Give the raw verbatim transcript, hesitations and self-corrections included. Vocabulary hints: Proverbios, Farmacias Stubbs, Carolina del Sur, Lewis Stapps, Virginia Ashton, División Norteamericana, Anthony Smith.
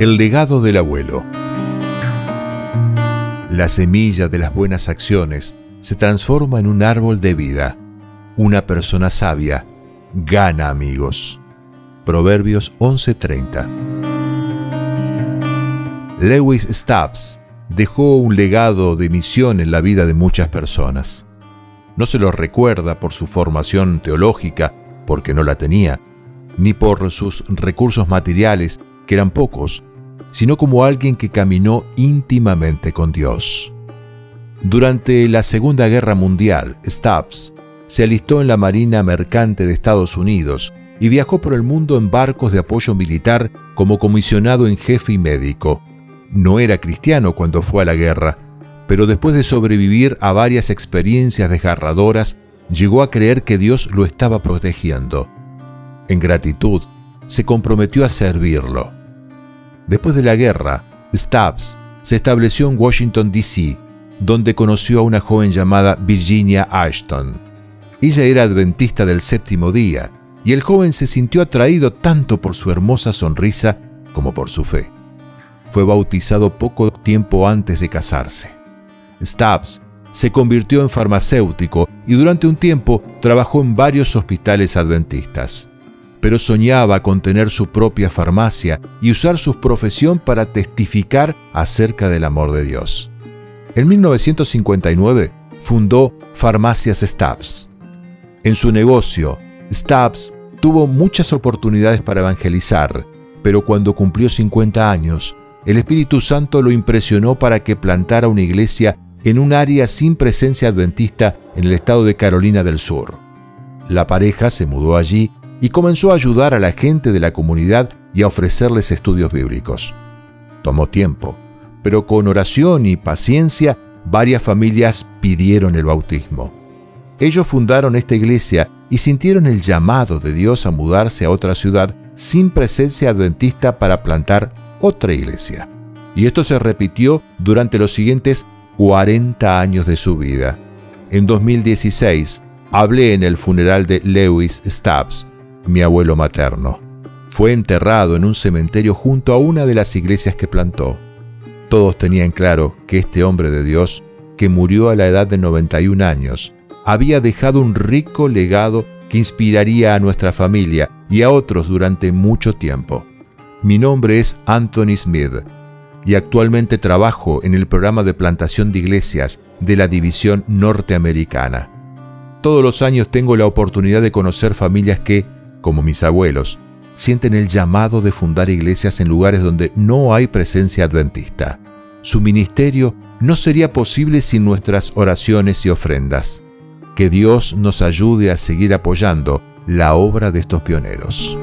El legado del abuelo. La semilla de las buenas acciones se transforma en un árbol de vida. Una persona sabia gana amigos. Proverbios once treinta. Lewis Stapps dejó un legado de misión en la vida de muchas personas. No se lo recuerda por su formación teológica, porque no la tenía, ni por sus recursos materiales, que eran pocos, sino como alguien que caminó íntimamente con Dios. Durante la Segunda Guerra Mundial, Stubbs se alistó en la Marina Mercante de Estados Unidos y viajó por el mundo en barcos de apoyo militar como comisionado en jefe y médico. No era cristiano cuando fue a la guerra, pero después de sobrevivir a varias experiencias desgarradoras, llegó a creer que Dios lo estaba protegiendo. En gratitud, se comprometió a servirlo. Después de la guerra, Stubbs se estableció en Washington, D C, donde conoció a una joven llamada Virginia Ashton. Ella era adventista del séptimo día, y el joven se sintió atraído tanto por su hermosa sonrisa como por su fe. Fue bautizado poco tiempo antes de casarse. Stubbs se convirtió en farmacéutico y durante un tiempo trabajó en varios hospitales adventistas. Pero soñaba con tener su propia farmacia y usar su profesión para testificar acerca del amor de Dios. En mil novecientos cincuenta y nueve fundó Farmacias Stubbs. En su negocio, Stubbs tuvo muchas oportunidades para evangelizar, pero cuando cumplió cincuenta años, el Espíritu Santo lo impresionó para que plantara una iglesia en un área sin presencia adventista en el estado de Carolina del Sur. La pareja se mudó allí y comenzó a ayudar a la gente de la comunidad y a ofrecerles estudios bíblicos. Tomó tiempo, pero con oración y paciencia, varias familias pidieron el bautismo. Ellos fundaron esta iglesia y sintieron el llamado de Dios a mudarse a otra ciudad sin presencia adventista para plantar otra iglesia. Y esto se repitió durante los siguientes cuarenta años de su vida. En dos mil dieciséis, hablé en el funeral de Lewis Stapps, mi abuelo materno. Fue enterrado en un cementerio junto a una de las iglesias que plantó. Todos tenían claro que este hombre de Dios, que murió a la edad de noventa y un años, había dejado un rico legado que inspiraría a nuestra familia y a otros durante mucho tiempo. Mi nombre es Anthony Smith y actualmente trabajo en el programa de plantación de iglesias de la División Norteamericana. Todos los años tengo la oportunidad de conocer familias que, como mis abuelos, sienten el llamado de fundar iglesias en lugares donde no hay presencia adventista. Su ministerio no sería posible sin nuestras oraciones y ofrendas. Que Dios nos ayude a seguir apoyando la obra de estos pioneros.